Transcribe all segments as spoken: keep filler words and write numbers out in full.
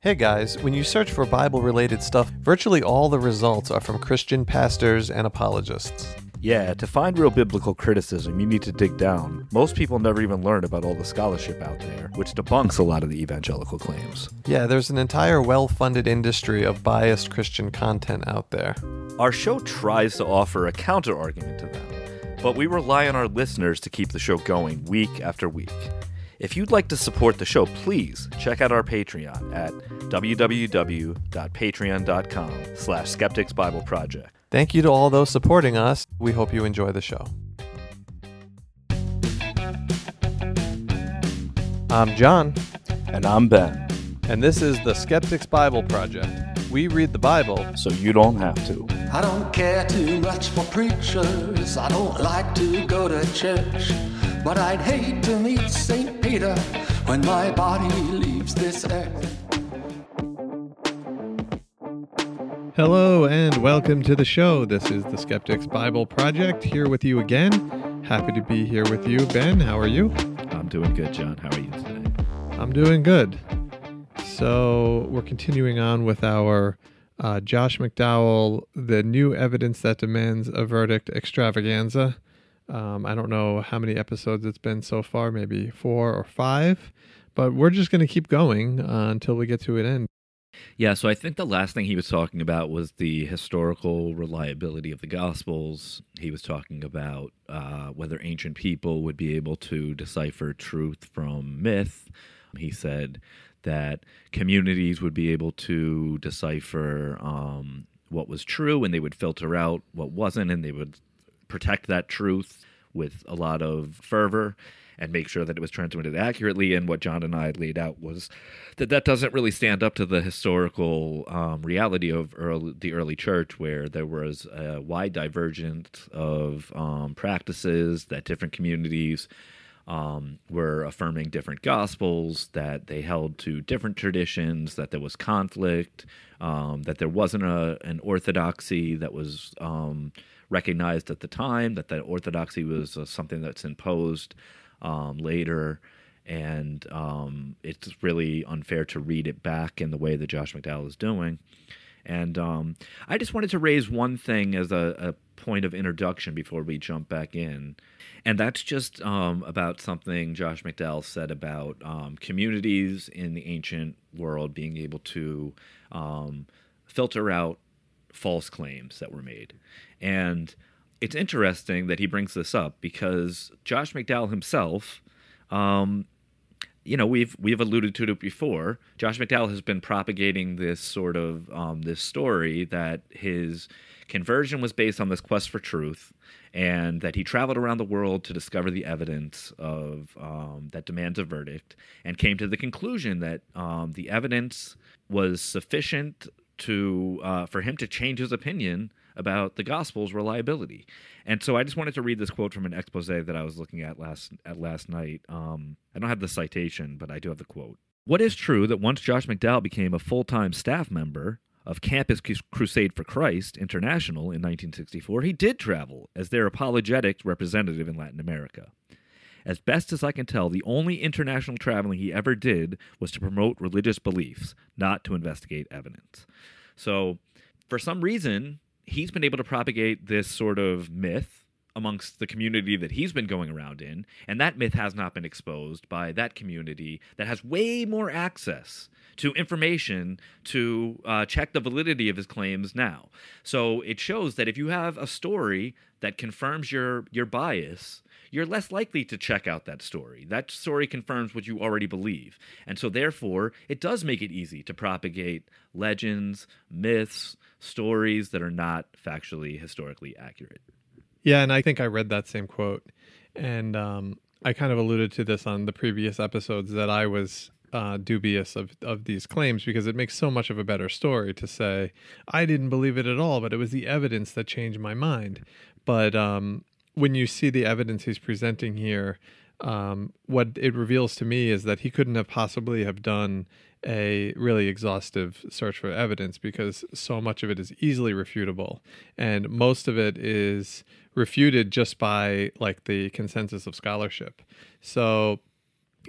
Hey guys, when you search for Bible-related stuff, virtually all the results are from Christian pastors and apologists. Yeah, to find real biblical criticism, you need to dig down. Most people never even learn about all the scholarship out there, which debunks a lot of the evangelical claims. Yeah, there's an entire well-funded industry of biased Christian content out there. Our show tries to offer a counter-argument to them, but we rely on our listeners to keep the show going week after week. If you'd like to support the show, please check out our Patreon at www.patreon.com slash Skeptics Bible Project. Thank you to all those supporting us. We hope you enjoy the show. I'm John. And I'm Ben. And this is the Skeptics Bible Project. We read the Bible so you don't have to. I don't care too much for preachers. I don't like to go to church. But I'd hate to meet Saint Peter when my body leaves this earth. Hello and welcome to the show. This is the Skeptics Bible Project, here with you again. Happy to be here with you, Ben. How are you? I'm doing good, John. How are you today? I'm doing good. So we're continuing on with our uh, Josh McDowell, The New Evidence That Demands a Verdict extravaganza. Um, I don't know how many episodes it's been so far, maybe four or five, but we're just going to keep going uh, until we get to an end. Yeah, so I think the last thing he was talking about was the historical reliability of the Gospels. He was talking about uh, whether ancient people would be able to decipher truth from myth. He said that communities would be able to decipher um, what was true, and they would filter out what wasn't, and they would protect that truth with a lot of fervor and make sure that it was transmitted accurately. And what John and I laid out was that that doesn't really stand up to the historical um, reality of early, the early church, where there was a wide divergence of um, practices, that different communities um, were affirming different gospels, that they held to different traditions, that there was conflict, um, that there wasn't a, an orthodoxy that was Um, recognized at the time, that the orthodoxy was uh, something that's imposed um, later, and um, it's really unfair to read it back in the way that Josh McDowell is doing. And um, I just wanted to raise one thing as a, a point of introduction before we jump back in, and that's just um, about something Josh McDowell said about um, communities in the ancient world being able to um, filter out false claims that were made. And it's interesting that he brings this up because Josh McDowell himself, um, you know, we've we've alluded to it before. Josh McDowell has been propagating this sort of um, this story that his conversion was based on this quest for truth, and that he traveled around the world to discover the evidence of um, that demands a verdict, and came to the conclusion that um, the evidence was sufficient to uh, for him to change his opinion about the gospel's reliability. And so I just wanted to read this quote from an expose that I was looking at last at last night. Um, I don't have the citation, but I do have the quote. What is true that once Josh McDowell became a full-time staff member of Campus Crusade for Christ International in nineteen sixty-four, he did travel as their apologetic representative in Latin America. As best as I can tell, the only international traveling he ever did was to promote religious beliefs, not to investigate evidence. So, for some reason, he's been able to propagate this sort of myth amongst the community that he's been going around in, and that myth has not been exposed by that community that has way more access to information to uh, check the validity of his claims now. So it shows that if you have a story that confirms your your bias, you're less likely to check out that story. That story confirms what you already believe. And so therefore, it does make it easy to propagate legends, myths, stories that are not factually, historically accurate. Yeah, and I think I read that same quote. And um, I kind of alluded to this on the previous episodes that I was Uh, dubious of, of these claims, because it makes so much of a better story to say, I didn't believe it at all, but it was the evidence that changed my mind. But um, when you see the evidence he's presenting here, um, what it reveals to me is that he couldn't have possibly have done a really exhaustive search for evidence, because so much of it is easily refutable. And most of it is refuted just by like the consensus of scholarship. So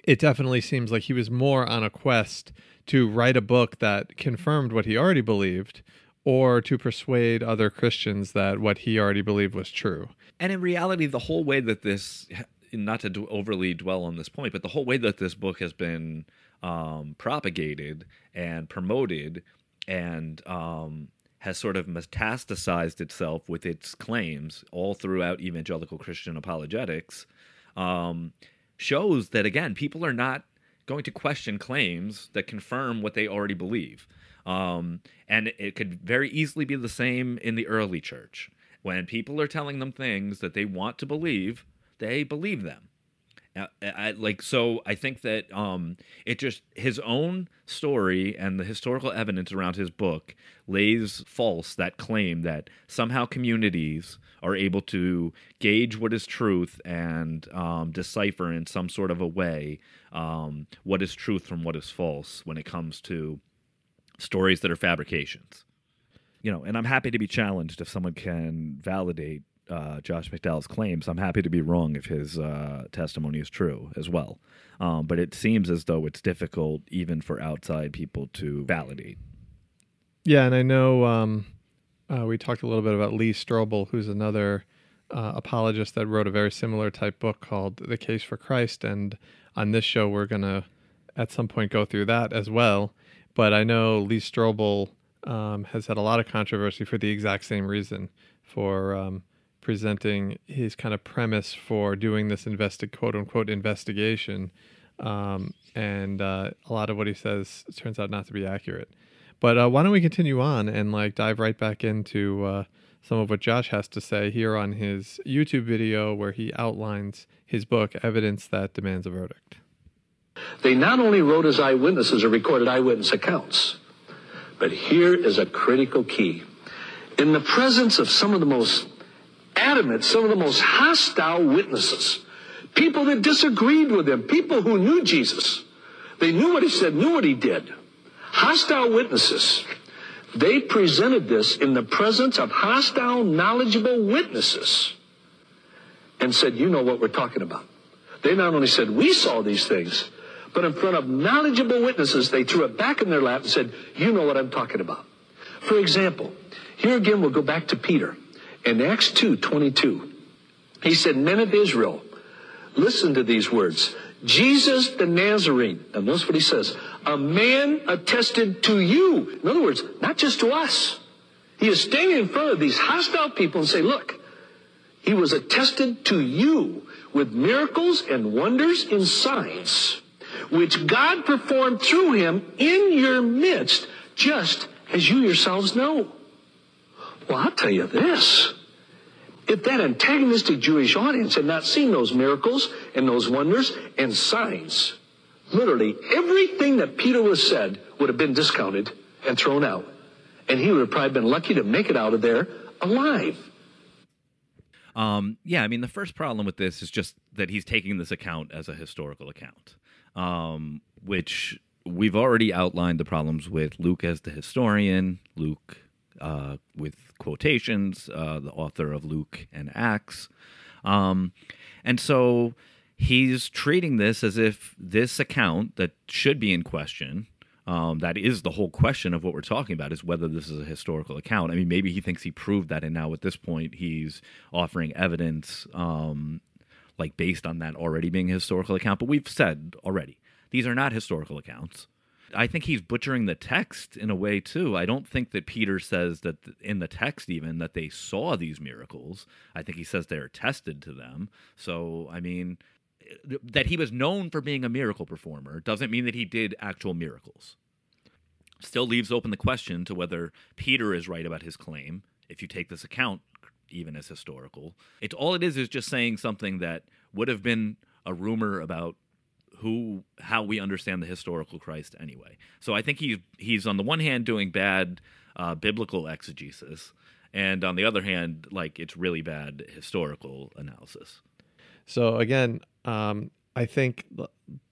it definitely seems like he was more on a quest to write a book that confirmed what he already believed, or to persuade other Christians that what he already believed was true. And in reality, the whole way that this, not to overly dwell on this point, but the whole way that this book has been um, propagated and promoted and um, has sort of metastasized itself with its claims all throughout evangelical Christian apologetics, um, shows that, again, people are not going to question claims that confirm what they already believe. Um, and it could very easily be the same in the early church. When people are telling them things that they want to believe, they believe them. I, I, like so, I think that um, it just his own story and the historical evidence around his book lays false that claim that somehow communities are able to gauge what is truth and um, decipher in some sort of a way um, what is truth from what is false when it comes to stories that are fabrications. You know, and I'm happy to be challenged if someone can validate uh, Josh McDowell's claims. I'm happy to be wrong if his uh, testimony is true as well. Um, but it seems as though it's difficult even for outside people to validate. Yeah, and I know um, uh, we talked a little bit about Lee Strobel, who's another uh, apologist that wrote a very similar type book called The Case for Christ. And on this show, we're going to at some point go through that as well. But I know Lee Strobel um, has had a lot of controversy for the exact same reason, for um, presenting his kind of premise for doing this investi- quote-unquote investigation. Um, and uh, a lot of what he says turns out not to be accurate. But uh, why don't we continue on and like dive right back into uh, some of what Josh has to say here on his YouTube video where he outlines his book, Evidence That Demands a Verdict. They not only wrote as eyewitnesses or recorded eyewitness accounts, but here is a critical key. In the presence of some of the most adamant, some of the most hostile witnesses, people that disagreed with him, people who knew Jesus, they knew what he said, knew what he did, hostile witnesses, they presented this in the presence of hostile, knowledgeable witnesses and said, you know what we're talking about. They not only said, we saw these things, but in front of knowledgeable witnesses, they threw it back in their lap and said, you know what I'm talking about. For example, here again, we'll go back to Peter. In Acts two twenty-two, he said, men of Israel, listen to these words. Jesus the Nazarene, and notice what he says, a man attested to you. In other words, not just to us. He is standing in front of these hostile people and say, look, he was attested to you with miracles and wonders and signs, which God performed through him in your midst, just as you yourselves know. Well, I'll tell you this. If that antagonistic Jewish audience had not seen those miracles and those wonders and signs, literally everything that Peter was said would have been discounted and thrown out. And he would have probably been lucky to make it out of there alive. Um, yeah, I mean, the first problem with this is just that he's taking this account as a historical account. Um, which we've already outlined the problems with Luke as the historian, Luke uh, with quotations, uh, the author of Luke and Acts. Um, and so he's treating this as if this account that should be in question, um, that is the whole question of what we're talking about, is whether this is a historical account. I mean, maybe he thinks he proved that, and now at this point he's offering evidence um like based on that already being a historical account. But we've said already, these are not historical accounts. I think he's butchering the text in a way, too. I don't think that Peter says that in the text even that they saw these miracles. I think he says they're attested to them. So, I mean, that he was known for being a miracle performer doesn't mean that he did actual miracles. Still leaves open the question to whether Peter is right about his claim, if you take this account even as historical. It's all it is is just saying something that would have been a rumor about who, how we understand the historical Christ anyway. So I think he's he's on the one hand doing bad uh, biblical exegesis, and on the other hand, like it's really bad historical analysis. So again, um, I think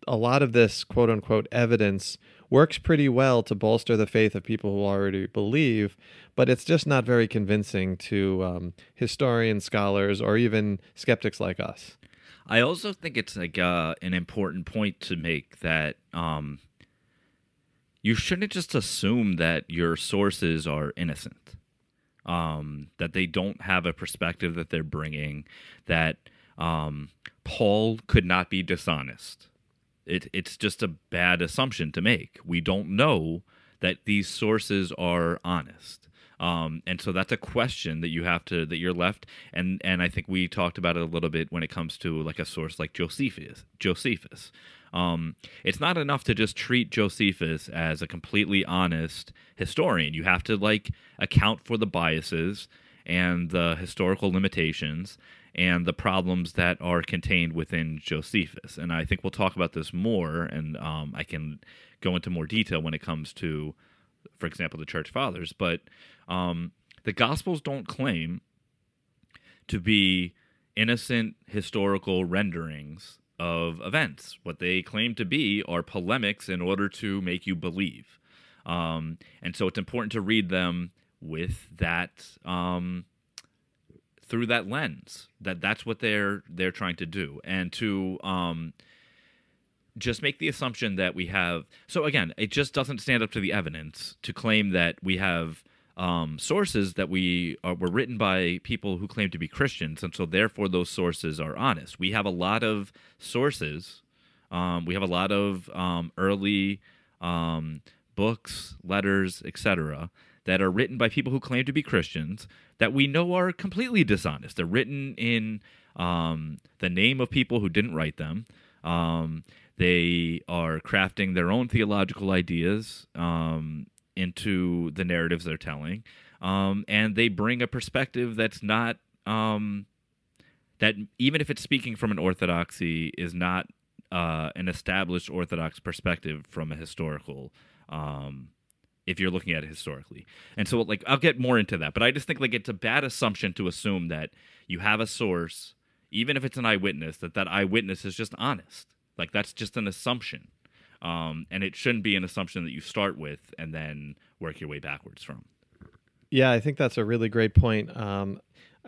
a lot of this quote unquote evidence works pretty well to bolster the faith of people who already believe, but it's just not very convincing to um, historians, scholars, or even skeptics like us. I also think it's like uh, an important point to make that um, you shouldn't just assume that your sources are innocent, um, that they don't have a perspective that they're bringing, that um, Paul could not be dishonest. It, it's just a bad assumption to make. We don't know that these sources are honest. Um, and so that's a question that you have to, that you're left. And, and I think we talked about it a little bit when it comes to like a source like Josephus, Josephus. Um, it's not enough to just treat Josephus as a completely honest historian. You have to like account for the biases and the historical limitations and the problems that are contained within Josephus. And I think we'll talk about this more, and um, I can go into more detail when it comes to, for example, the Church Fathers. But um, the Gospels don't claim to be innocent historical renderings of events. What they claim to be are polemics in order to make you believe. Um, and so it's important to read them with that... Um, through that lens, that that's what they're they're trying to do, and to um, just make the assumption that we have. So again, it just doesn't stand up to the evidence to claim that we have um, sources that we are, were written by people who claim to be Christians, and so therefore those sources are honest. We have a lot of sources. Um, we have a lot of um, early um, books, letters, et cetera, that are written by people who claim to be Christians that we know are completely dishonest. They're written in um, the name of people who didn't write them. Um, they are crafting their own theological ideas um, into the narratives they're telling, um, and they bring a perspective that's not um, that even if it's speaking from an orthodoxy is not uh, an established orthodox perspective from a historical um if you're looking at it historically. And so like I'll get more into that, but I just think like it's a bad assumption to assume that you have a source, even if it's an eyewitness, that that eyewitness is just honest. Like that's just an assumption. Um, and it shouldn't be an assumption that you start with and then work your way backwards from. Yeah, I think that's a really great point. Um,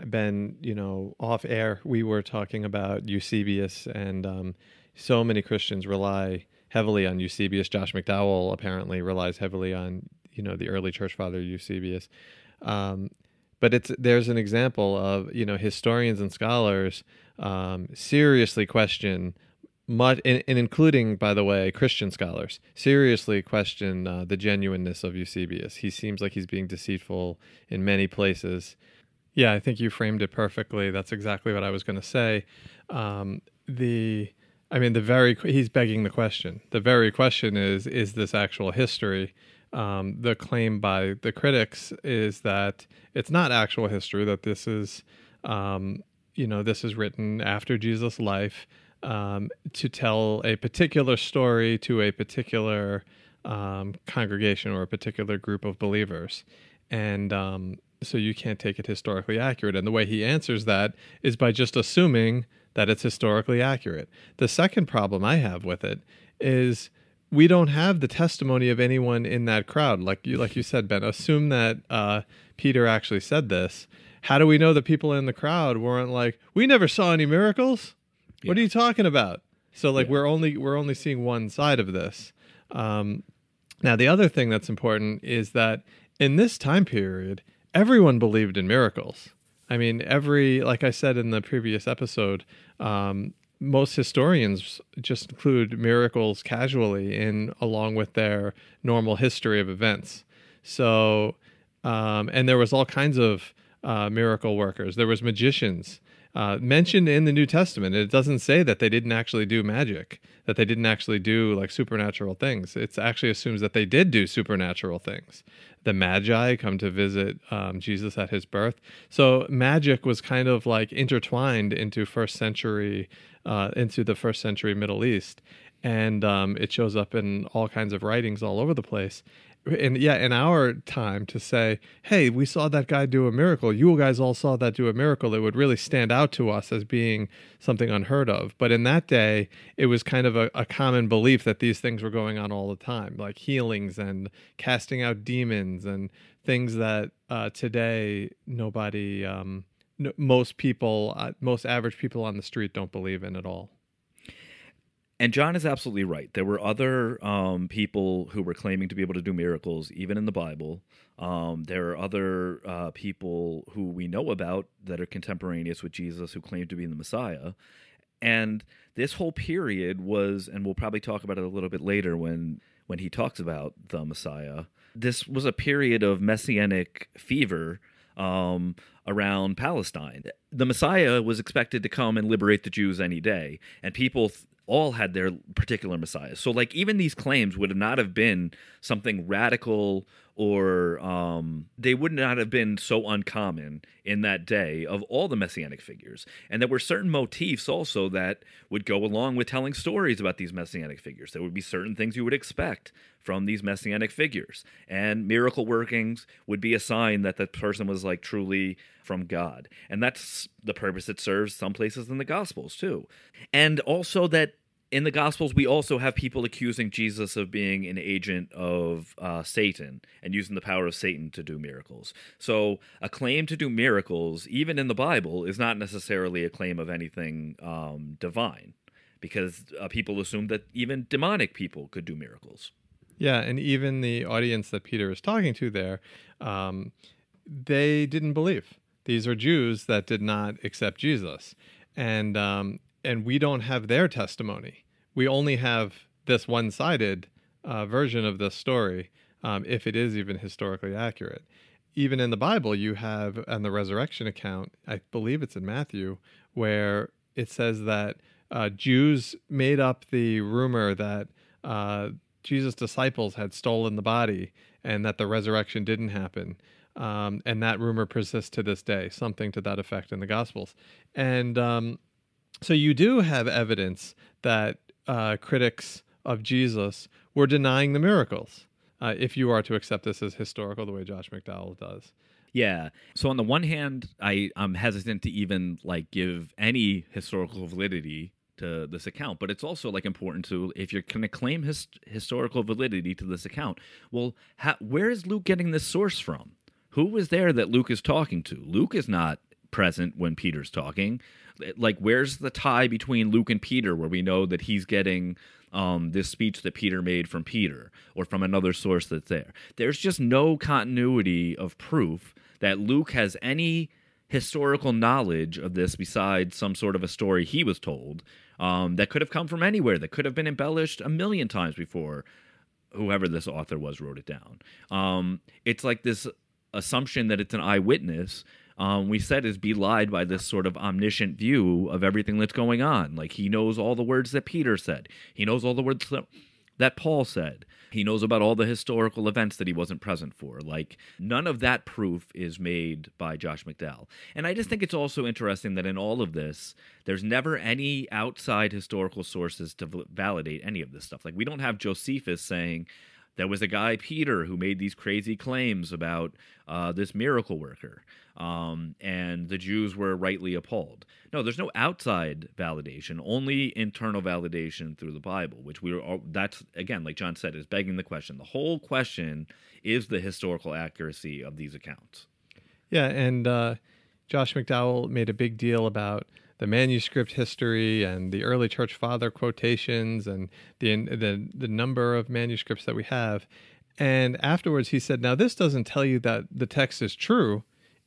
Ben, you know, off air, we were talking about Eusebius, and um, so many Christians rely heavily on Eusebius. Josh McDowell apparently relies heavily on, you know, the early church father Eusebius. Um, but it's there's an example of, you know, historians and scholars um, seriously question, much, and, and including, by the way, Christian scholars, seriously question uh, the genuineness of Eusebius. He seems like he's being deceitful in many places. Yeah, I think you framed it perfectly. That's exactly what I was going to say. Um, the... I mean, the very he's begging the question. The very question is, is this actual history? Um, the claim by the critics is that it's not actual history, that this is, um, you know, this is written after Jesus' life um, to tell a particular story to a particular um, congregation or a particular group of believers. And um, so you can't take it historically accurate. And the way he answers that is by just assuming that it's historically accurate. The second problem I have with it is we don't have the testimony of anyone in that crowd. Like you, like you said, Ben, assume that uh, Peter actually said this. How do we know the people in the crowd weren't like, we never saw any miracles? Yeah. What are you talking about? So like yeah. we're only we're only seeing one side of this. Um, now, the other thing that's important is that in this time period, everyone believed in miracles. I mean, every, like I said in the previous episode, um, most historians just include miracles casually in along with their normal history of events. So, um, and there was all kinds of uh, miracle workers. There was magicians uh, mentioned in the New Testament. It doesn't say that they didn't actually do magic, that they didn't actually do like supernatural things. It actually assumes that they did do supernatural things. The Magi come to visit um, Jesus at his birth. So magic was kind of like intertwined into first century, uh, into the first century Middle East. And um, it shows up in all kinds of writings all over the place. And yeah, in our time to say, hey, we saw that guy do a miracle. You guys all saw that do a miracle. It would really stand out to us as being something unheard of. But in that day, it was kind of a, a common belief that these things were going on all the time, like healings and casting out demons and things that uh, today nobody um, n- most people, uh, most average people on the street don't believe in at all. And John is absolutely right. There were other um, people who were claiming to be able to do miracles, even in the Bible. Um, there are other uh, people who we know about that are contemporaneous with Jesus who claim to be the Messiah. And this whole period was, and we'll probably talk about it a little bit later when, when he talks about the Messiah, this was a period of messianic fever um, around Palestine. The Messiah was expected to come and liberate the Jews any day, and people... Th- all had their particular messiahs. So, like, even these claims would not have been something radical or um, they would not have been so uncommon in that day of all the messianic figures. And there were certain motifs also that would go along with telling stories about these messianic figures. There would be certain things you would expect from these messianic figures. And miracle workings would be a sign that the person was, like, truly from God. And that's the purpose it serves some places in the Gospels, too. And also that in the Gospels, we also have people accusing Jesus of being an agent of uh, Satan and using the power of Satan to do miracles. So a claim to do miracles, even in the Bible, is not necessarily a claim of anything um, divine, because uh, people assume that even demonic people could do miracles. Yeah, and even the audience that Peter is talking to there, um, they didn't believe. These are Jews that did not accept Jesus. And... Um, And we don't have their testimony. We only have this one-sided uh, version of this story, um, if it is even historically accurate. Even in the Bible, you have, on the resurrection account, I believe it's in Matthew, where it says that uh, Jews made up the rumor that uh, Jesus' disciples had stolen the body and that the resurrection didn't happen. Um, and that rumor persists to this day, something to that effect in the Gospels. And... Um, So you do have evidence that uh, critics of Jesus were denying the miracles, uh, if you are to accept this as historical the way Josh McDowell does. Yeah. So on the one hand, I, I'm hesitant to even like give any historical validity to this account, but it's also like important to, if you're going to claim his, historical validity to this account, well, how, where is Luke getting this source from? Who was there that Luke is talking to? Luke is not present when Peter's talking. Like, where's the tie between Luke and Peter where we know that he's getting um, this speech that Peter made from Peter or from another source that's there? There's just no continuity of proof that Luke has any historical knowledge of this besides some sort of a story he was told um, that could have come from anywhere, that could have been embellished a million times before whoever this author was wrote it down. Um, it's like this assumption that it's an eyewitness Um, we said is belied by this sort of omniscient view of everything that's going on. Like, he knows all the words that Peter said. He knows all the words that Paul said. He knows about all the historical events that he wasn't present for. Like, none of that proof is made by Josh McDowell. And I just think it's also interesting that in all of this, there's never any outside historical sources to validate any of this stuff. Like, we don't have Josephus saying... There was a guy, Peter, who made these crazy claims about uh, this miracle worker, um, and the Jews were rightly appalled. No, there's no outside validation, only internal validation through the Bible, which we are, that's, again, like John said, is begging the question. The whole question is the historical accuracy of these accounts. Yeah, and uh, Josh McDowell made a big deal about the manuscript history and the early church father quotations and the, the the number of manuscripts that we have. And afterwards he said, now this doesn't tell you that the text is true.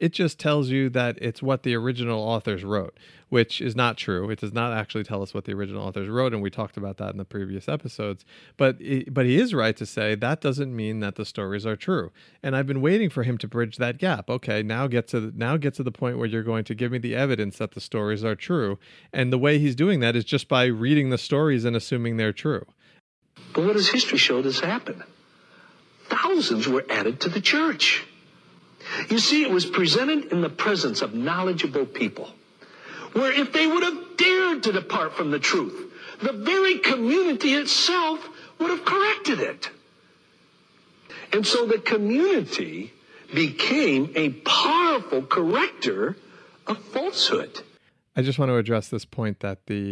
It just tells you that it's what the original authors wrote, which is not true. It does not actually tell us what the original authors wrote, and we talked about that in the previous episodes. But it, but he is right to say that doesn't mean that the stories are true. And I've been waiting for him to bridge that gap. Okay, now get to the, now get to the point where you're going to give me the evidence that the stories are true. And the way he's doing that is just by reading the stories and assuming they're true. But what does history show that's happened? Thousands were added to the church. You see, it was presented in the presence of knowledgeable people, where if they would have dared to depart from the truth, the very community itself would have corrected it. And so the community became a powerful corrector of falsehood. I just want to address this point that the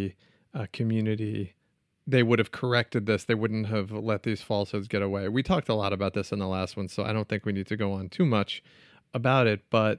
uh, community... they would have corrected this. They wouldn't have let these falsehoods get away. We talked a lot about this in the last one, so I don't think we need to go on too much about it. But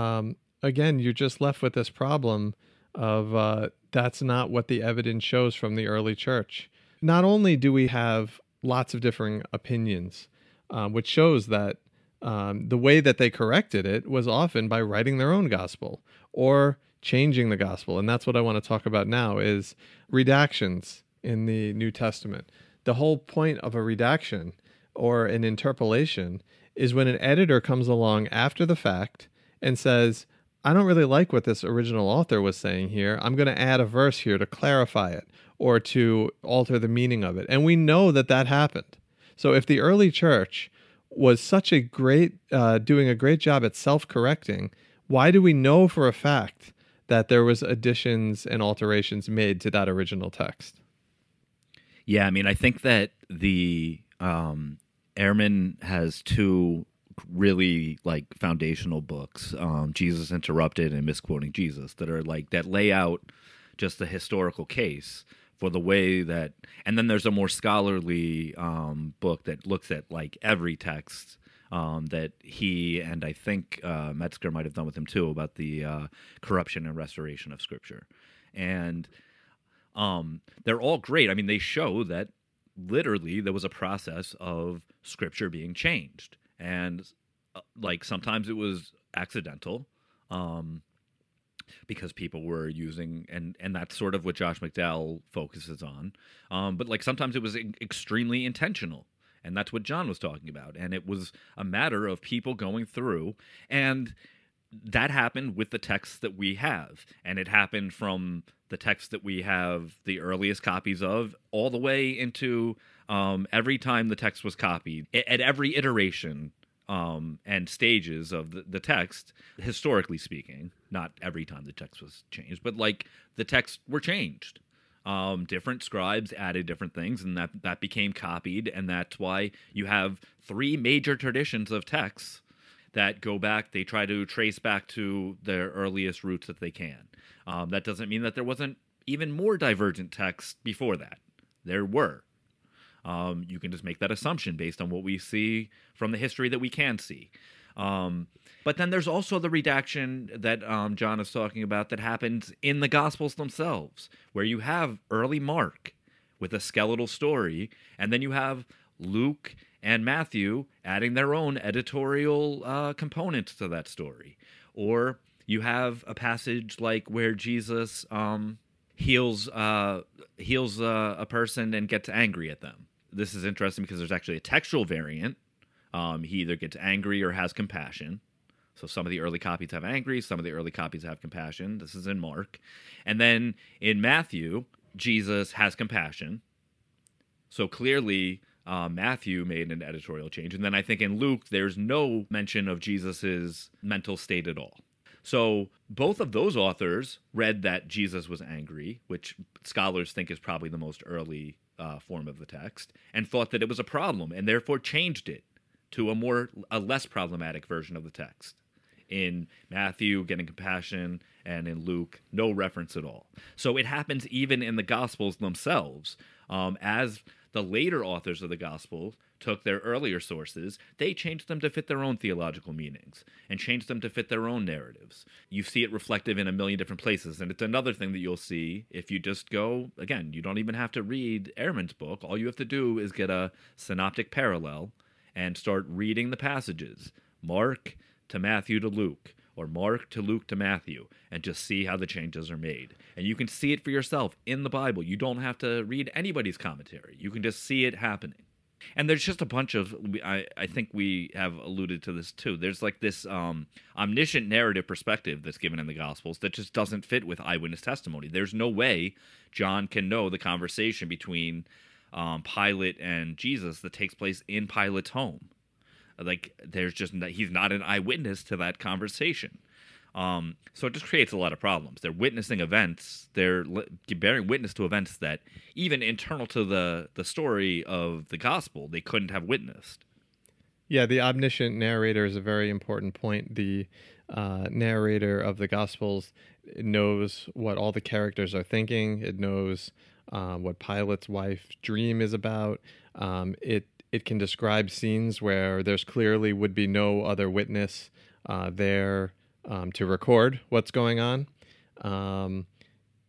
um, again, you're just left with this problem of uh, that's not what the evidence shows from the early church. Not only do we have lots of differing opinions, uh, which shows that um, the way that they corrected it was often by writing their own gospel or changing the gospel. And that's what I want to talk about now is redactions in the New Testament. The whole point of a redaction or an interpolation is when an editor comes along after the fact and says, I don't really like what this original author was saying here. I'm going to add a verse here to clarify it or to alter the meaning of it. And we know that that happened. So if the early church was such a great, uh, doing a great job at self-correcting, why do we know for a fact that there was additions and alterations made to that original text? Yeah, I mean, I think that the um, Ehrman has two really like foundational books, um, Jesus Interrupted and Misquoting Jesus, that are like that lay out just the historical case for the way that, and then there's a more scholarly um, book that looks at like every text um, that he and I think uh, Metzger might have done with him too about the uh, corruption and restoration of Scripture, and um, they're all great. I mean, they show that literally there was a process of Scripture being changed. And uh, like sometimes it was accidental um, because people were using, and, and that's sort of what Josh McDowell focuses on. Um, but like sometimes it was in- extremely intentional. And that's what John was talking about. And it was a matter of people going through. And that happened with the texts that we have. And it happened from the texts that we have the earliest copies of all the way into Um, every time the text was copied, at every iteration um, and stages of the, the text, historically speaking, not every time the text was changed, but like the texts were changed. Um, different scribes added different things, and that, that became copied, and that's why you have three major traditions of texts that go back. They try to trace back to their earliest roots that they can. Um, that doesn't mean that there wasn't even more divergent texts before that. There were. Um, you can just make that assumption based on what we see from the history that we can see. Um, but then there's also the redaction that um, John is talking about that happens in the Gospels themselves, where you have early Mark with a skeletal story, and then you have Luke and Matthew adding their own editorial uh, components to that story. Or you have a passage like where Jesus um, heals uh, heals uh, a person and gets angry at them. This is interesting because there's actually a textual variant. Um, he either gets angry or has compassion. So some of the early copies have angry, some of the early copies have compassion. This is in Mark. And then in Matthew, Jesus has compassion. So clearly, uh, Matthew made an editorial change. And then I think in Luke, there's no mention of Jesus's mental state at all. So both of those authors read that Jesus was angry, which scholars think is probably the most early uh, form of the text, and thought that it was a problem, and therefore changed it to a more a less problematic version of the text. In Matthew, getting compassion, and in Luke, no reference at all. So it happens even in the Gospels themselves. Um, as the later authors of the Gospels took their earlier sources, they changed them to fit their own theological meanings and changed them to fit their own narratives. You see it reflective in a million different places, and it's another thing that you'll see if you just go, again, you don't even have to read Ehrman's book. All you have to do is get a synoptic parallel and start reading the passages, Mark to Matthew to Luke, or Mark to Luke to Matthew, and just see how the changes are made. And you can see it for yourself in the Bible. You don't have to read anybody's commentary. You can just see it happening. And there's just a bunch of, I, I think we have alluded to this too, there's like this um, omniscient narrative perspective that's given in the Gospels that just doesn't fit with eyewitness testimony. There's no way John can know the conversation between um, Pilate and Jesus that takes place in Pilate's home. Like, there's just, he's not an eyewitness to that conversation. Um, so it just creates a lot of problems. They're witnessing events. They're bearing witness to events that even internal to the, the story of the gospel, they couldn't have witnessed. Yeah, the omniscient narrator is a very important point. The uh, narrator of the gospels knows what all the characters are thinking. It knows uh, what Pilate's wife's dream is about. Um, it It can describe scenes where there's clearly would be no other witness uh, there um, to record what's going on. Um,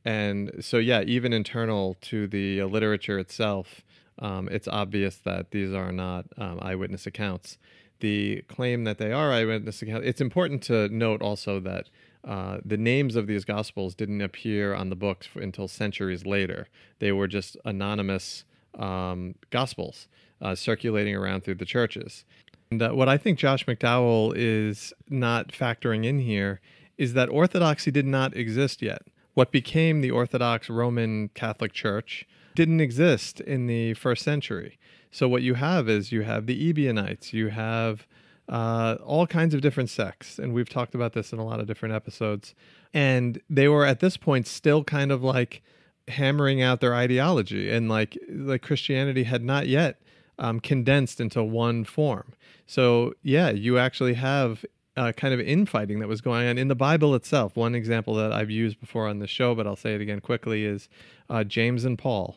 and so, yeah, even internal to the literature itself, um, it's obvious that these are not um, eyewitness accounts. The claim that they are eyewitness accounts, it's important to note also that Uh, the names of these Gospels didn't appear on the books for, until centuries later. They were just anonymous um, Gospels uh, circulating around through the churches. And uh, what I think Josh McDowell is not factoring in here is that Orthodoxy did not exist yet. What became the Orthodox Roman Catholic Church didn't exist in the first century. So what you have is you have the Ebionites, you have Uh, all kinds of different sects, and we've talked about this in a lot of different episodes, and they were at this point still kind of like hammering out their ideology, and like like Christianity had not yet um, condensed into one form. So yeah, you actually have uh, kind of infighting that was going on in the Bible itself. One example that I've used before on the show, but I'll say it again quickly, is uh, James and Paul.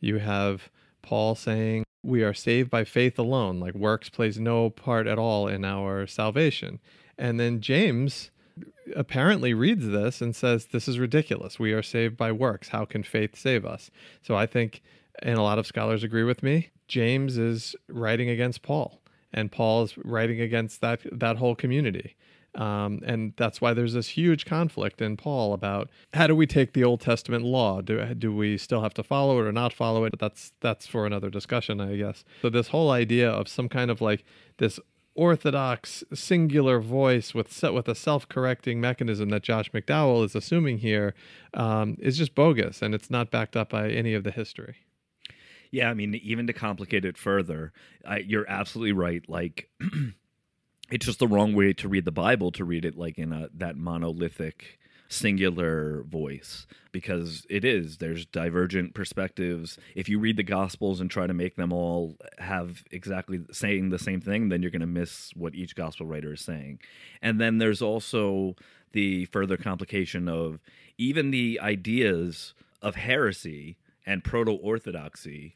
You have Paul saying, "We are saved by faith alone, like works plays no part at all in our salvation." And then James apparently reads this and says, "This is ridiculous. We are saved by works. How can faith save us?" So I think, and a lot of scholars agree with me, James is writing against Paul, and Paul is writing against that that whole community. Um, and that's why there's this huge conflict in Paul about how do we take the Old Testament law? Do do we still have to follow it or not follow it? But that's that's for another discussion, I guess. So this whole idea of some kind of like this orthodox singular voice with with a self-correcting mechanism that Josh McDowell is assuming here um, is just bogus, and it's not backed up by any of the history. Yeah, I mean, even to complicate it further, I, you're absolutely right. Like. It's just the wrong way to read the Bible, to read it like in a, that monolithic, singular voice, because it is. There's divergent perspectives. If you read the Gospels and try to make them all have exactly saying the same thing, then you're going to miss what each Gospel writer is saying. And then there's also the further complication of even the ideas of heresy and proto-orthodoxy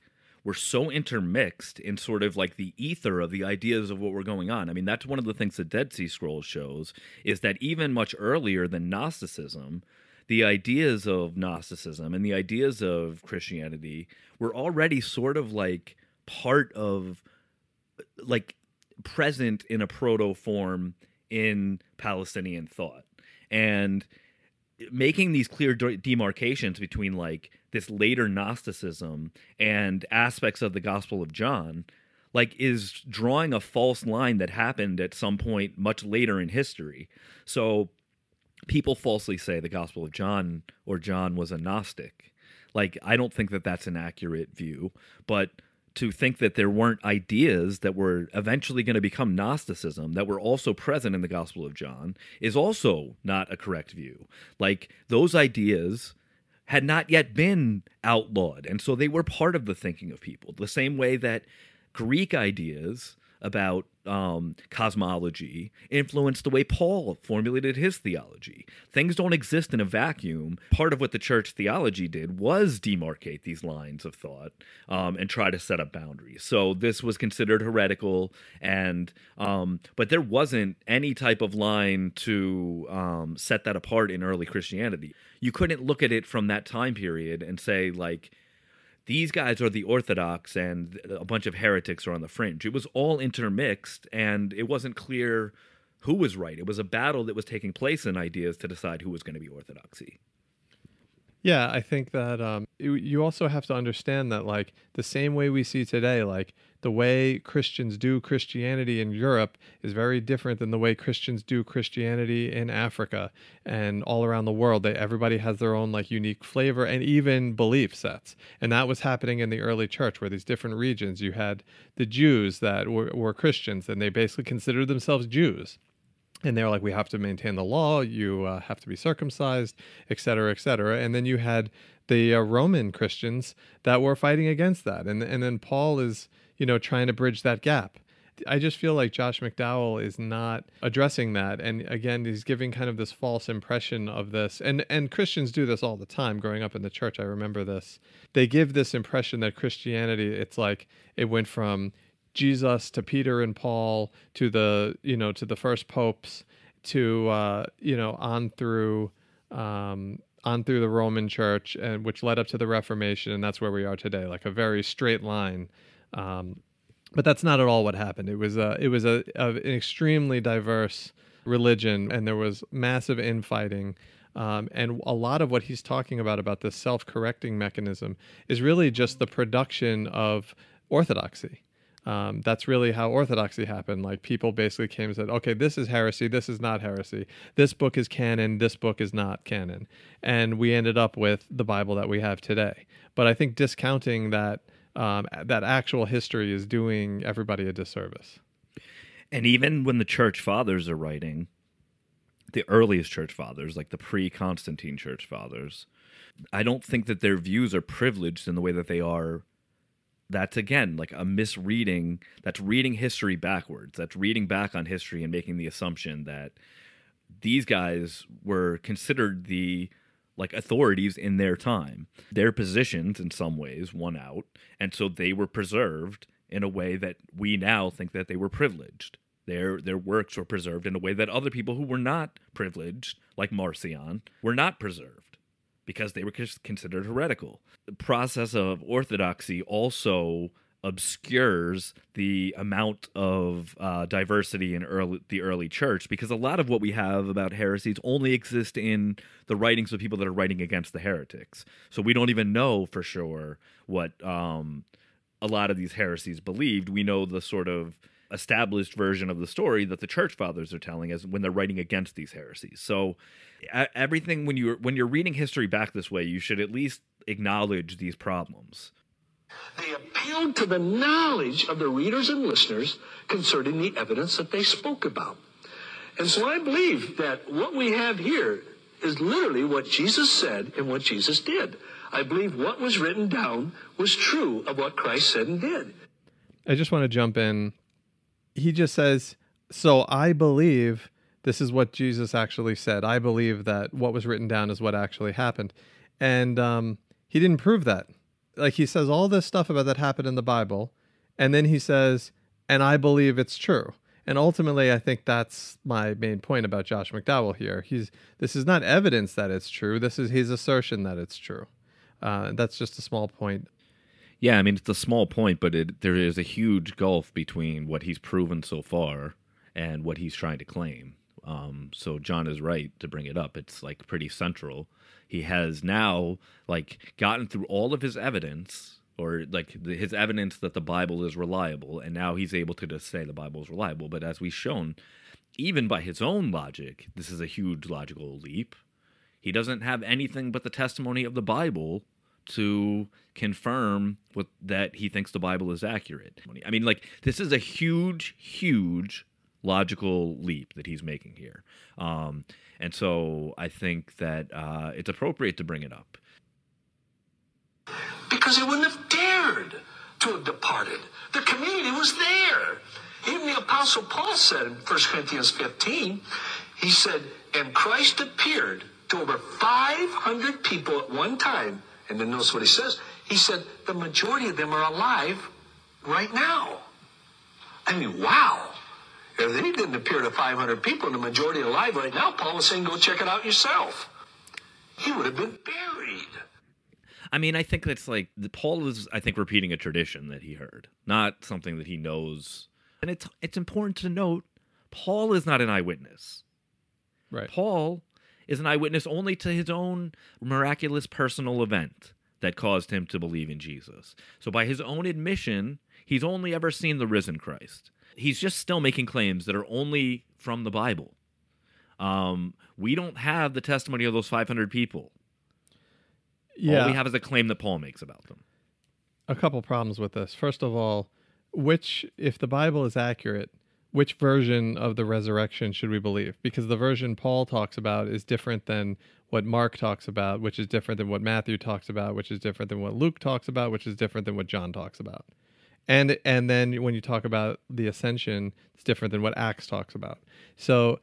were so intermixed in sort of like the ether of the ideas of what were going on. I mean, that's one of the things the Dead Sea Scrolls shows, is that even much earlier than Gnosticism, the ideas of Gnosticism and the ideas of Christianity were already sort of like part of, like present in a proto form in Palestinian thought. And making these clear demarcations between like this later Gnosticism and aspects of the Gospel of John, like, is drawing a false line that happened at some point much later in history. So people falsely say the Gospel of John or John was a Gnostic. Like, I don't think that that's an accurate view, but to think that there weren't ideas that were eventually going to become Gnosticism that were also present in the Gospel of John is also not a correct view. Like, those ideas had not yet been outlawed, and so they were part of the thinking of people. The same way that Greek ideas about um, cosmology influenced the way Paul formulated his theology. Things don't exist in a vacuum. Part of what the church theology did was demarcate these lines of thought um, and try to set up boundaries. So this was considered heretical, and um, but there wasn't any type of line to um, set that apart in early Christianity. You couldn't look at it from that time period and say, like, these guys are the Orthodox and a bunch of heretics are on the fringe. It was all intermixed, and it wasn't clear who was right. It was a battle that was taking place in ideas to decide who was going to be Orthodoxy. Yeah, I think that um, you also have to understand that, like, the same way we see today, like, the way Christians do Christianity in Europe is very different than the way Christians do Christianity in Africa and all around the world. They, everybody has their own, like, unique flavor and even belief sets. And that was happening in the early church, where these different regions, you had the Jews that were, were Christians, and they basically considered themselves Jews. And they're like, we have to maintain the law, you uh, have to be circumcised, et cetera, et cetera. And then you had the uh, Roman Christians that were fighting against that. And and then Paul is, you know, trying to bridge that gap. I just feel like Josh McDowell is not addressing that. And again, he's giving kind of this false impression of this. And and Christians do this all the time. Growing up in the church, I remember this. They give this impression that Christianity, it's like it went from Jesus to Peter and Paul to the, you know, to the first popes, to uh, you know on through um, on through the Roman Church, and which led up to the Reformation, and that's where we are today, like a very straight line. Um, but that's not at all what happened. It was a, it was a, a an extremely diverse religion, and there was massive infighting. Um, and a lot of what he's talking about, about this self-correcting mechanism, is really just the production of orthodoxy. Um, that's really how orthodoxy happened. Like, people basically came and said, okay, this is heresy, this is not heresy. This book is canon, this book is not canon. And we ended up with the Bible that we have today. But I think discounting that um, that actual history is doing everybody a disservice. And even when the church fathers are writing, the earliest church fathers, like the pre-Constantine church fathers, I don't think that their views are privileged in the way that they are. That's, again, like a misreading. That's reading history backwards. That's reading back on history and making the assumption that these guys were considered the, like, authorities in their time. Their positions, in some ways, won out, and so they were preserved in a way that we now think that they were privileged. Their their works were preserved in a way that other people who were not privileged, like Marcion, were not preserved because they were considered heretical. The process of orthodoxy also obscures the amount of uh, diversity in early, the early church, because a lot of what we have about heresies only exist in the writings of people that are writing against the heretics. So we don't even know for sure what um, a lot of these heresies believed. We know the sort of established version of the story that the church fathers are telling us when they're writing against these heresies. So everything, when you're when you're reading history back this way, you should at least acknowledge these problems. They appealed to the knowledge of the readers and listeners concerning the evidence that they spoke about. And so I believe that what we have here is literally what Jesus said and what Jesus did. I believe what was written down was true of what Christ said and did. I just want to jump in. He just says, so I believe this is what Jesus actually said. I believe that what was written down is what actually happened. And um, he didn't prove that. Like, he says all this stuff about that happened in the Bible, and then he says, and I believe it's true. And ultimately, I think that's my main point about Josh McDowell here. He's This is not evidence that it's true. This is his assertion that it's true. Uh, that's just a small point. Yeah, I mean, it's a small point, but it, there is a huge gulf between what he's proven so far and what he's trying to claim. Um, so John is right to bring it up. It's, like, pretty central. He has now, like, gotten through all of his evidence, or, like, the, his evidence that the Bible is reliable, and now he's able to just say the Bible is reliable. But as we've shown, even by his own logic, this is a huge logical leap. He doesn't have anything but the testimony of the Bible to confirm what, that he thinks the Bible is accurate. I mean, like, this is a huge, huge logical leap that he's making here. Um, and so I think that uh, it's appropriate to bring it up. Because he wouldn't have dared to have departed. The community was there. Even the Apostle Paul said in First Corinthians fifteen, he said, and Christ appeared to over five hundred people at one time. And then notice what he says. He said, the majority of them are alive right now. I mean, wow. If they didn't appear to five hundred people and the majority are alive right now, Paul was saying, go check it out yourself. He would have been buried. I mean, I think that's like, the, Paul is, I think, repeating a tradition that he heard, not something that he knows. And it's it's important to note, Paul is not an eyewitness. Right. Paul is an eyewitness only to his own miraculous personal event that caused him to believe in Jesus. So by his own admission, he's only ever seen the risen Christ. He's just still making claims that are only from the Bible. Um, we don't have the testimony of those five hundred people. Yeah. All we have is a claim that Paul makes about them. A couple problems with this. First of all, which, if the Bible is accurate, which version of the resurrection should we believe? Because the version Paul talks about is different than what Mark talks about, which is different than what Matthew talks about, which is different than what Luke talks about, which is different than what John talks about. And and then when you talk about the ascension, it's different than what Acts talks about. So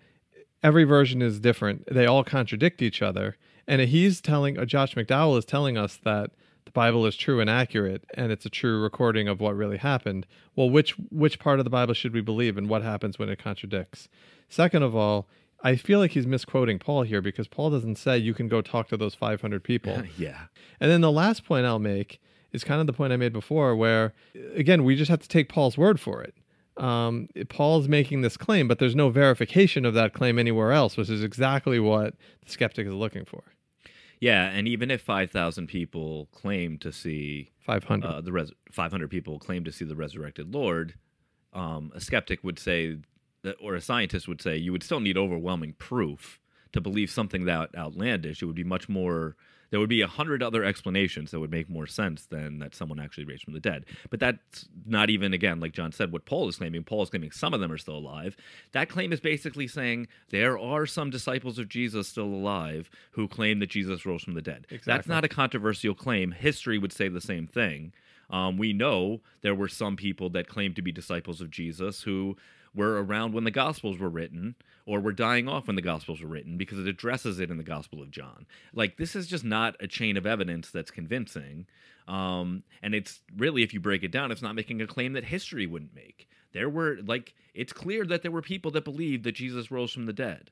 every version is different. They all contradict each other. And he's telling, uh, Josh McDowell is telling us that the Bible is true and accurate, and it's a true recording of what really happened. Well, which which part of the Bible should we believe, and what happens when it contradicts? Second of all, I feel like he's misquoting Paul here, because Paul doesn't say you can go talk to those five hundred people. Yeah. And then the last point I'll make is kind of the point I made before, where, again, we just have to take Paul's word for it. Um, Paul's making this claim, but there's no verification of that claim anywhere else, which is exactly what the skeptic is looking for. Yeah, and even if five thousand people claim to see... five hundred. Uh, the res- five hundred people claim to see the resurrected Lord, um, a skeptic would say... or a scientist would say, you would still need overwhelming proof to believe something that outlandish. It would be much more, there would be a hundred other explanations that would make more sense than that someone actually raised from the dead. But that's not even, again, like John said, what Paul is claiming. Paul is claiming some of them are still alive. That claim is basically saying there are some disciples of Jesus still alive who claim that Jesus rose from the dead. Exactly. That's not a controversial claim. History would say the same thing. Um, we know there were some people that claimed to be disciples of Jesus who were around when the Gospels were written, or were dying off when the Gospels were written, because it addresses it in the Gospel of John. Like, this is just not a chain of evidence that's convincing. Um, and it's really, if you break it down, it's not making a claim that history wouldn't make. There were, like, it's clear that there were people that believed that Jesus rose from the dead.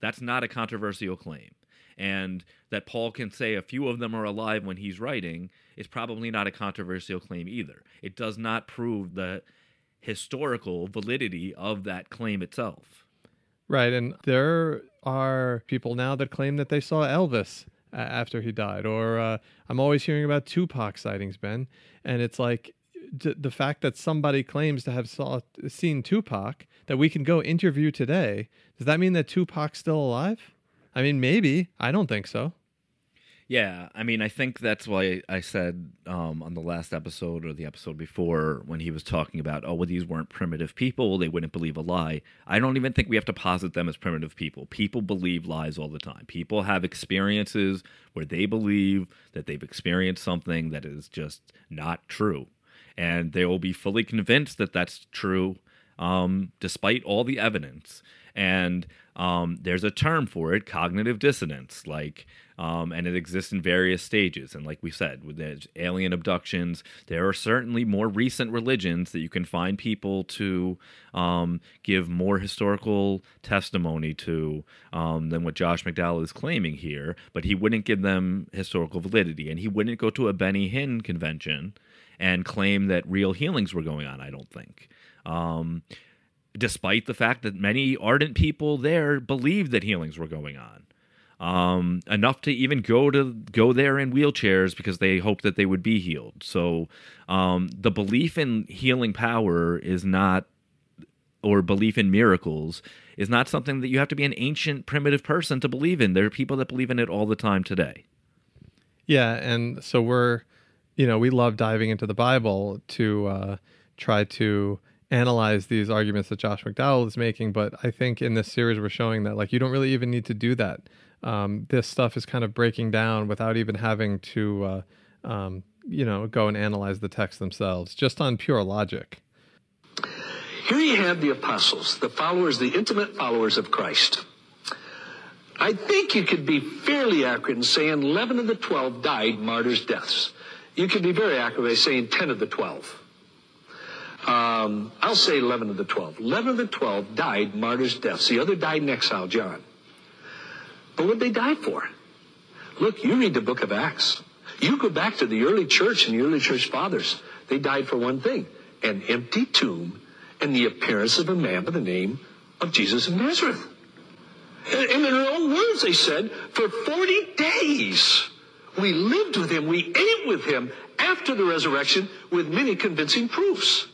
That's not a controversial claim. And that Paul can say a few of them are alive when he's writing is probably not a controversial claim either. It does not prove that historical validity of that claim itself. Right, and there are people now that claim that they saw Elvis uh, after he died, or uh, I'm always hearing about Tupac sightings, Ben, and it's like d- the fact that somebody claims to have saw seen Tupac that we can go interview today, does that mean that Tupac's still alive? I mean, maybe. I don't think so. Yeah, I mean, I think that's why I said um, on the last episode or the episode before when he was talking about, oh, well, these weren't primitive people, they wouldn't believe a lie. I don't even think we have to posit them as primitive people. People believe lies all the time. People have experiences where they believe that they've experienced something that is just not true. And they will be fully convinced that that's true um, despite all the evidence. And um, there's a term for it, cognitive dissonance, like, um, and it exists in various stages. And like we said, with the alien abductions, there are certainly more recent religions that you can find people to um, give more historical testimony to um, than what Josh McDowell is claiming here. But he wouldn't give them historical validity, and he wouldn't go to a Benny Hinn convention and claim that real healings were going on, I don't think. Um Despite the fact that many ardent people there believed that healings were going on, um, enough to even go to go there in wheelchairs because they hoped that they would be healed. So um, the belief in healing power is not, or belief in miracles is not something that you have to be an ancient, primitive person to believe in. There are people that believe in it all the time today. Yeah, and so we're, you know, we love diving into the Bible to uh, try to analyze these arguments that Josh McDowell is making, but I think in this series we're showing that, like, you don't really even need to do that. Um, this stuff is kind of breaking down without even having to, uh, um, you know, go and analyze the text themselves, just on pure logic. Here you have the apostles, the followers, the intimate followers of Christ. I think you could be fairly accurate in saying eleven of the twelve died martyrs' deaths. You could be very accurate by saying ten of the twelve. Um, I'll say eleven of the twelve. eleven of the twelve died martyrs' deaths. The other died in exile, John. But what did they die for? Look, you read the book of Acts. You go back to the early church and the early church fathers. They died for one thing, an empty tomb and the appearance of a man by the name of Jesus of Nazareth. And, and in their own words, they said, for forty days we lived with him, we ate with him after the resurrection with many convincing proofs.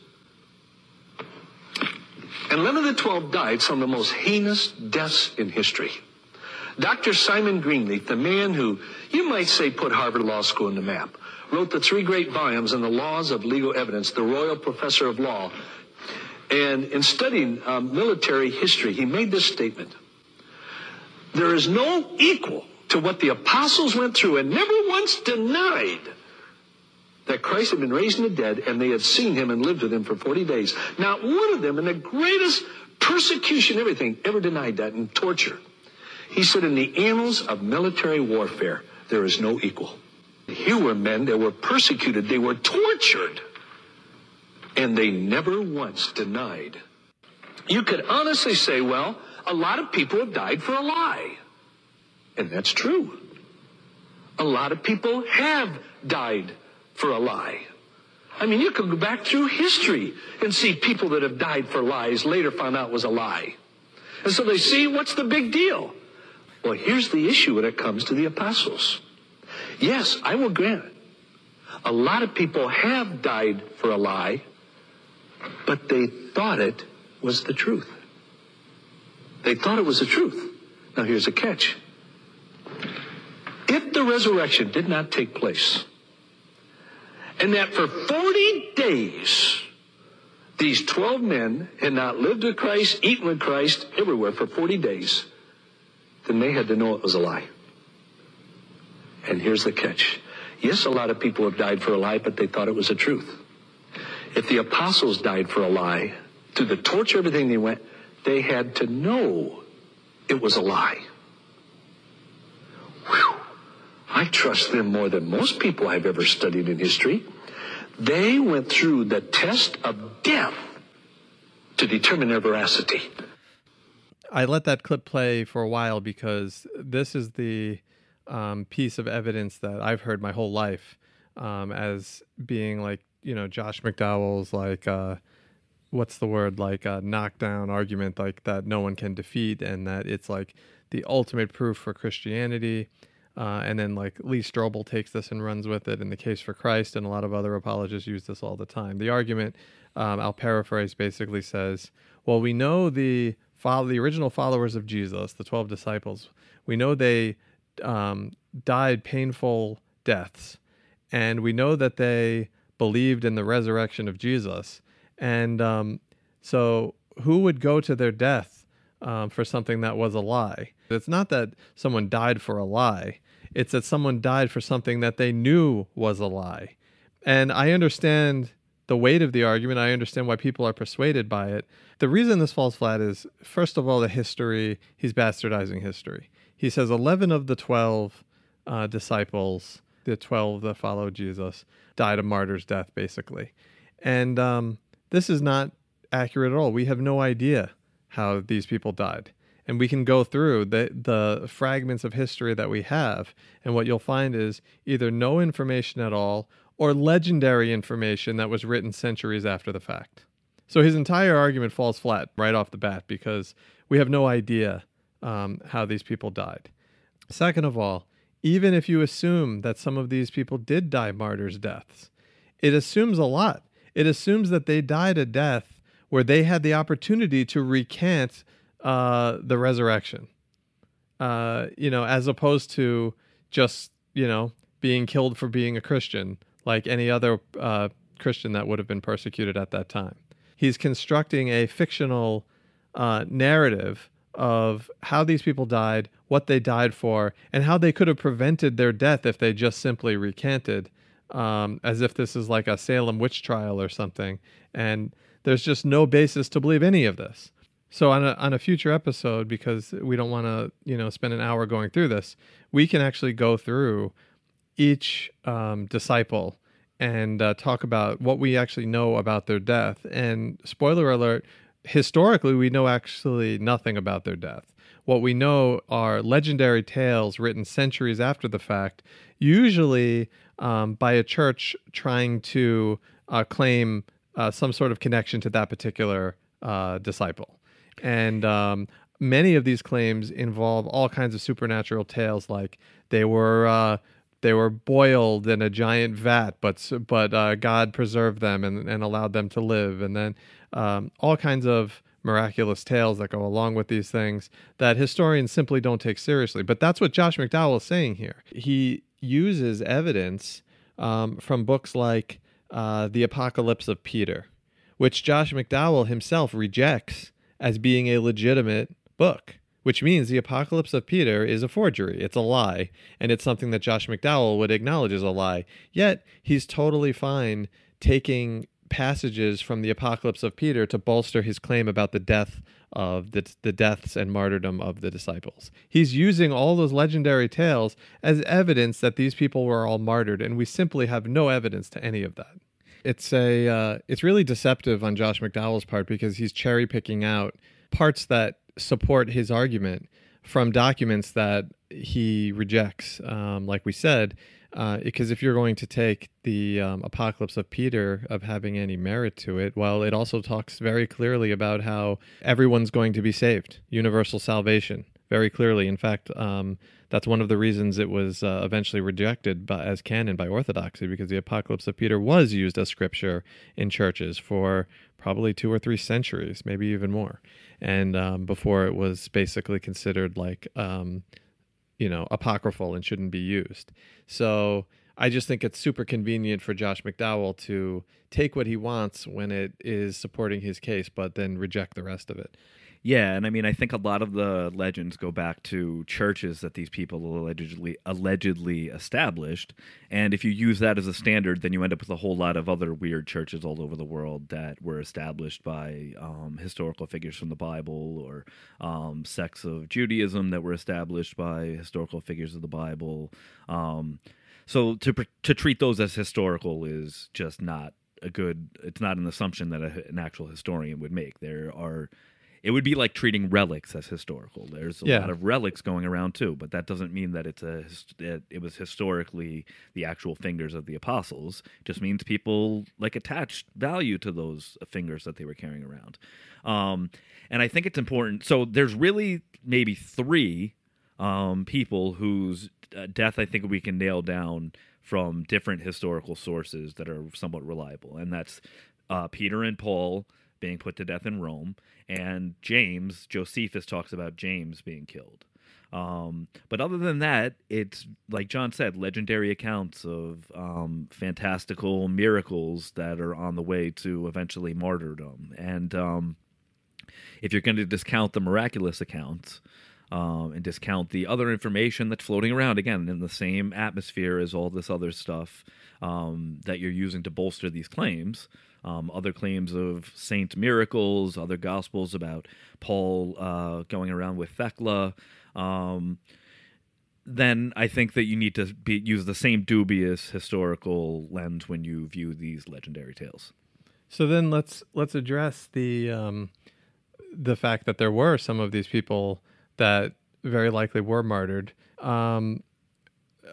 And eleven of the twelve died some of the most heinous deaths in history. Doctor Simon Greenleaf, the man who, you might say, put Harvard Law School in the map, wrote the three great volumes on the laws of legal evidence, the Royal Professor of Law. And in studying um, military history, he made this statement. There is no equal to what the apostles went through and never once denied that Christ had been raised from the dead, and they had seen him and lived with him for forty days. Not one of them, in the greatest persecution, everything, ever denied that, and torture. He said, in the annals of military warfare, there is no equal. Here were men that were persecuted, they were tortured, and they never once denied. You could honestly say, well, A lot of people have died for a lie. And that's true. A lot of people have died for a lie. I mean, you could go back through history and see people that have died for lies later found out was a lie. And so they see, what's the big deal? Well, here's the issue when it comes to the apostles. Yes, I will grant it. A lot of people have died for a lie, but they thought it was the truth. They thought it was the truth. Now, here's a catch. If the resurrection did not take place, and that for forty days, these twelve men had not lived with Christ, eaten with Christ, everywhere for forty days, then they had to know it was a lie. And here's the catch. Yes, a lot of people have died for a lie, but they thought it was the truth. If the apostles died for a lie, through the torture, everything they went, they had to know it was a lie. Whew. I trust them more than most people I've ever studied in history. They went through the test of death to determine their veracity. I let that clip play for a while because this is the um, piece of evidence that I've heard my whole life um, as being like, you know, Josh McDowell's like, uh, what's the word, like a knockdown argument, like that no one can defeat, and that it's like the ultimate proof for Christianity. Uh, and then like Lee Strobel takes this and runs with it in The Case for Christ, and a lot of other apologists use this all the time. The argument, um, I'll paraphrase, basically says, well, we know the follow- the original followers of Jesus, the twelve disciples, we know they um, died painful deaths, and we know that they believed in the resurrection of Jesus. And um, so who would go to their death um, for something that was a lie? It's not that someone died for a lie. It's that someone died for something that they knew was a lie. And I understand the weight of the argument. I understand why people are persuaded by it. The reason this falls flat is, first of all, the history. He's bastardizing history. He says eleven of the twelve uh, disciples, the twelve that followed Jesus, died a martyr's death, basically. And um, this is not accurate at all. We have no idea how these people died. And we can go through the, the fragments of history that we have, and what you'll find is either no information at all or legendary information that was written centuries after the fact. So his entire argument falls flat right off the bat because we have no idea um, how these people died. Second of all, even if you assume that some of these people did die martyrs' deaths, it assumes a lot. It assumes that they died a death where they had the opportunity to recant uh, the resurrection, uh, you know, as opposed to just, you know, being killed for being a Christian, like any other uh, Christian that would have been persecuted at that time. He's constructing a fictional uh, narrative of how these people died, what they died for, and how they could have prevented their death if they just simply recanted, um, as if this is like a Salem witch trial or something. And there's just no basis to believe any of this. So on a, on a future episode, because we don't want to, you know, spend an hour going through this, we can actually go through each um, disciple and uh, talk about what we actually know about their death. And spoiler alert, historically, we know actually nothing about their death. What we know are legendary tales written centuries after the fact, usually um, by a church trying to uh, claim uh, some sort of connection to that particular uh, disciple. And um, many of these claims involve all kinds of supernatural tales, like they were uh, they were boiled in a giant vat, but but uh, God preserved them and, and allowed them to live, and then um, all kinds of miraculous tales that go along with these things that historians simply don't take seriously. But that's what Josh McDowell is saying here. He uses evidence um, from books like uh, The Apocalypse of Peter, which Josh McDowell himself rejects as being a legitimate book, which means The Apocalypse of Peter is a forgery. It's a lie, and it's something that Josh McDowell would acknowledge is a lie. Yet he's totally fine taking passages from The Apocalypse of Peter to bolster his claim about the death of the, the deaths and martyrdom of the disciples. He's using all those legendary tales as evidence that these people were all martyred, and we simply have no evidence to any of that. It's a uh, it's really deceptive on Josh McDowell's part because he's cherry picking out parts that support his argument from documents that he rejects, um, like we said, uh, because if you're going to take the um, Apocalypse of Peter of having any merit to it, well, it also talks very clearly about how everyone's going to be saved, universal salvation, very clearly. In fact, um, that's one of the reasons it was uh, eventually rejected by, as canon by Orthodoxy, because the Apocalypse of Peter was used as scripture in churches for probably two or three centuries, maybe even more. And um, before it was basically considered like, um, you know, apocryphal and shouldn't be used. So I just think it's super convenient for Josh McDowell to take what he wants when it is supporting his case, but then reject the rest of it. Yeah, and I mean, I think a lot of the legends go back to churches that these people allegedly allegedly established, and if you use that as a standard, then you end up with a whole lot of other weird churches all over the world that were established by um, historical figures from the Bible, or um, sects of Judaism that were established by historical figures of the Bible. Um, so to to treat those as historical is just not a good. It's not an assumption that a, an actual historian would make. There are It would be like treating relics as historical. There's a yeah. lot of relics going around too, but that doesn't mean that it's a that it was historically the actual fingers of the apostles. It just means people like attached value to those fingers that they were carrying around. Um, and I think it's important. So there's really maybe three um, people whose death I think we can nail down from different historical sources that are somewhat reliable, and that's uh, Peter and Paul being put to death in Rome, and James, Josephus talks about James being killed. Um, but other than that, it's, like John said, legendary accounts of um, fantastical miracles that are on the way to eventually martyrdom. And um, if you're going to discount the miraculous accounts um, and discount the other information that's floating around, again, in the same atmosphere as all this other stuff um, that you're using to bolster these claims, Um, other claims of saint miracles, other gospels about Paul uh, going around with Thecla, um, then I think that you need to be, use the same dubious historical lens when you view these legendary tales. So then let's let's address the um, the fact that there were some of these people that very likely were martyred. Um,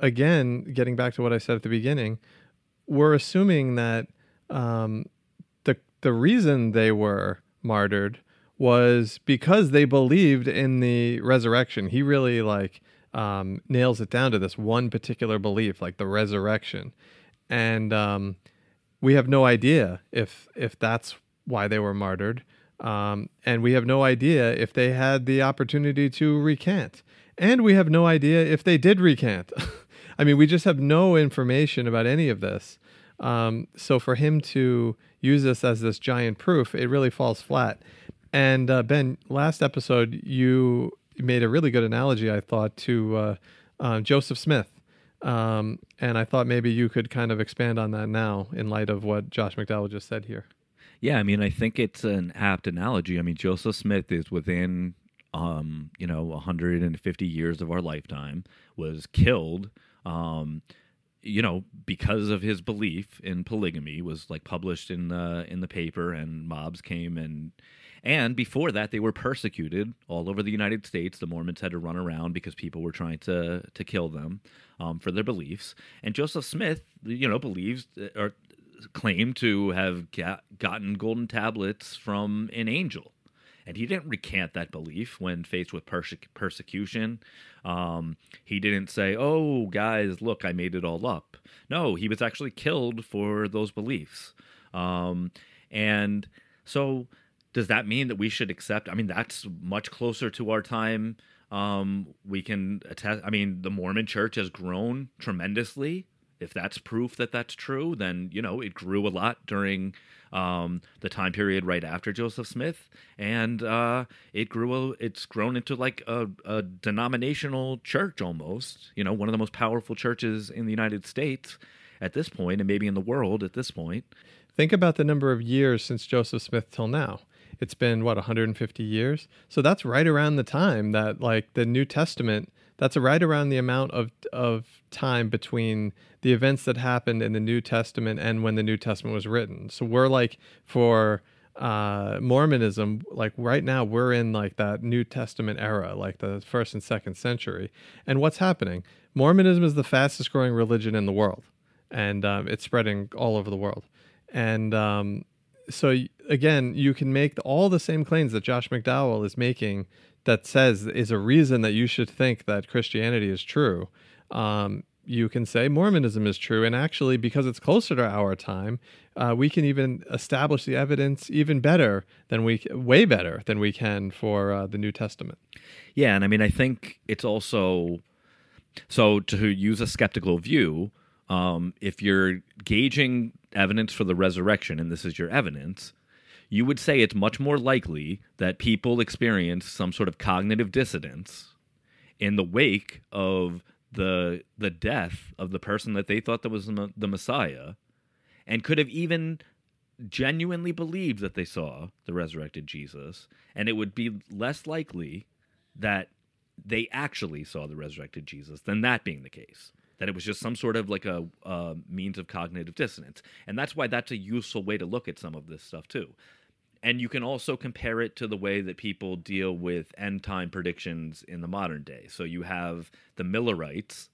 again, getting back to what I said at the beginning, we're assuming that Um, the the reason they were martyred was because they believed in the resurrection. He really like um, nails it down to this one particular belief, like the resurrection. And um, we have no idea if if that's why they were martyred. Um, and we have no idea if they had the opportunity to recant. And we have no idea if they did recant. I mean, we just have no information about any of this. Um, so for him to use this as this giant proof, it really falls flat. And uh, Ben, last episode, you made a really good analogy, I thought, to uh, uh, Joseph Smith. Um, and I thought maybe you could kind of expand on that now in light of what Josh McDowell just said here. Yeah, I mean, I think it's an apt analogy. I mean, Joseph Smith is within, um, you know, one hundred fifty years of our lifetime, was killed, um you know, because of his belief in polygamy, was like published in the in the paper, and mobs came and and before that they were persecuted all over the United States. The Mormons had to run around because people were trying to to kill them um, for their beliefs. And Joseph Smith, you know, believes or claimed to have got, gotten golden tablets from an angel, and he didn't recant that belief when faced with perse- persecution. Um, he didn't say, oh, guys, look, I made it all up. No, he was actually killed for those beliefs. Um, and so does that mean that we should accept? I mean, that's much closer to our time. Um, we can attest. I mean, the Mormon church has grown tremendously. If that's proof that that's true, then, you know, it grew a lot during um, the time period right after Joseph Smith, and uh, it grew. A, it's grown into like a, a denominational church almost, you know, one of the most powerful churches in the United States at this point, and maybe in the world at this point. Think about the number of years since Joseph Smith till now. It's been, what, one hundred fifty years? So that's right around the time that, like, the New Testament. That's right around the amount of of time between the events that happened in the New Testament and when the New Testament was written. So we're like, for uh, Mormonism, like right now we're in like that New Testament era, like the first and second century. And what's happening? Mormonism is the fastest growing religion in the world, and um, it's spreading all over the world. And um, so again, you can make all the same claims that Josh McDowell is making that says is a reason that you should think that Christianity is true. Um, you can say Mormonism is true. And actually, because it's closer to our time, uh, we can even establish the evidence even better than we, way better than we can for uh, the New Testament. Yeah. And I mean, I think it's also, so to use a skeptical view, um, if you're gauging evidence for the resurrection, and this is your evidence, you would say it's much more likely that people experience some sort of cognitive dissonance in the wake of the the death of the person that they thought that was the, the Messiah, and could have even genuinely believed that they saw the resurrected Jesus, and it would be less likely that they actually saw the resurrected Jesus than that being the case, that it was just some sort of like a uh, means of cognitive dissonance. And that's why that's a useful way to look at some of this stuff too. And you can also compare it to the way that people deal with end-time predictions in the modern day. So you have the Millerites,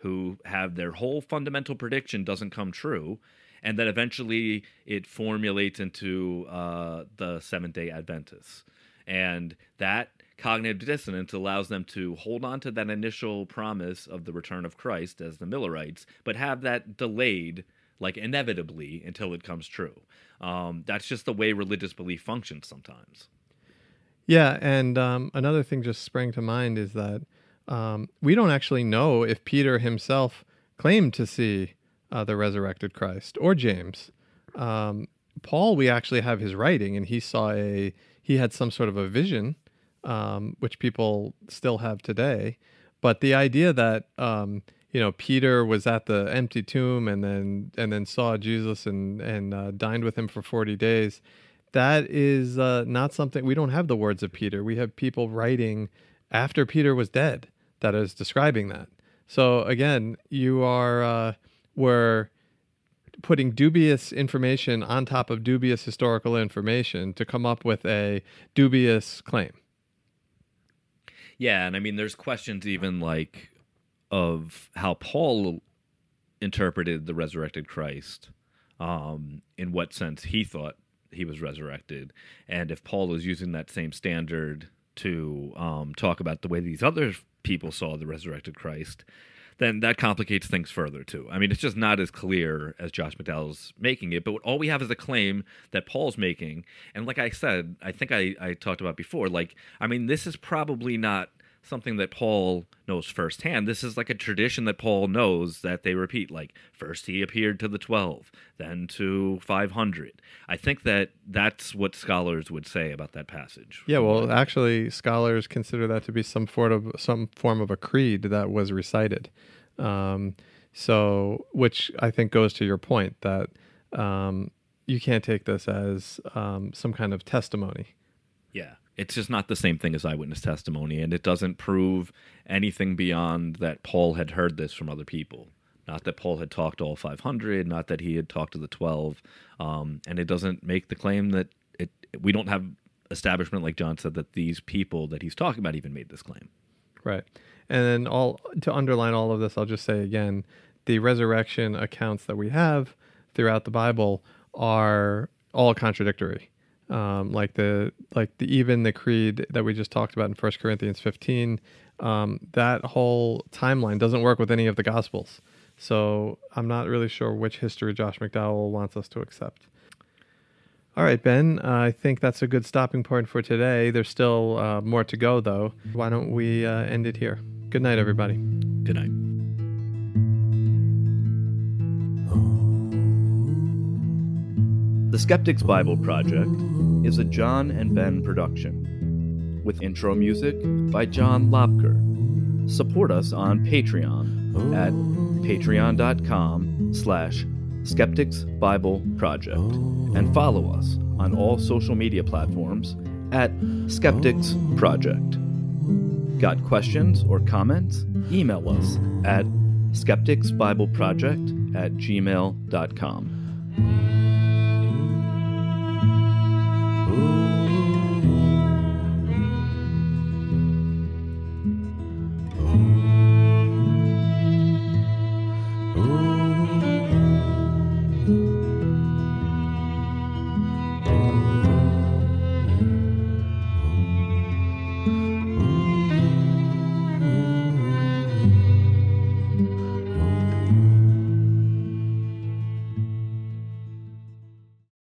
who have their whole fundamental prediction doesn't come true, and then eventually it formulates into uh, the Seventh-day Adventists. And that cognitive dissonance allows them to hold on to that initial promise of the return of Christ as the Millerites, but have that delayed like inevitably until it comes true. Um, that's just the way religious belief functions sometimes. Yeah, and um, another thing just sprang to mind is that um, we don't actually know if Peter himself claimed to see uh, the resurrected Christ, or James. Um, Paul, we actually have his writing, and he saw a he had some sort of a vision, um, which people still have today. But the idea that um, you know, Peter was at the empty tomb and then and then saw Jesus and and uh, dined with him for forty days. That is uh, not something, we don't have the words of Peter. We have people writing after Peter was dead that is describing that. So again, you are uh, we're putting dubious information on top of dubious historical information to come up with a dubious claim. Yeah, and I mean, there's questions even like of how Paul interpreted the resurrected Christ, um, in what sense he thought he was resurrected, and if Paul is using that same standard to um, talk about the way these other people saw the resurrected Christ, then that complicates things further too. I mean, it's just not as clear as Josh McDowell's making it, but all we have is a claim that Paul's making, and like I said, I think I, I talked about before, like, I mean, this is probably not something that Paul knows firsthand. This is like a tradition that Paul knows that they repeat. Like, first he appeared to the twelve, then to five hundred. I think that that's what scholars would say about that passage. Yeah, well, actually, scholars consider that to be some form of some form of a creed that was recited. Um, so, which I think goes to your point that um, you can't take this as um, some kind of testimony. Yeah. It's just not the same thing as eyewitness testimony, and it doesn't prove anything beyond that Paul had heard this from other people. Not that Paul had talked to all five hundred, not that he had talked to the twelve, um, and it doesn't make the claim that it. We don't have establishment, like John said, that these people that he's talking about even made this claim. Right. And then all to underline all of this, I'll just say again, the resurrection accounts that we have throughout the Bible are all contradictory. Um, like the like the even the creed that we just talked about in First Corinthians fifteen, um, that whole timeline doesn't work with any of the Gospels. So I'm not really sure which history Josh McDowell wants us to accept. All right, Ben, uh, I think that's a good stopping point for today. There's still uh, more to go, though. Why don't we uh, end it here? Good night, everybody. Good night. The Skeptics Bible Project is a John and Ben production, with intro music by John Lopker. Support us on Patreon at patreon.com slash Skeptics Bible Project, and follow us on all social media platforms at Skeptics Project. Got questions or comments? Email us at skepticsbibleproject at gmail dot com.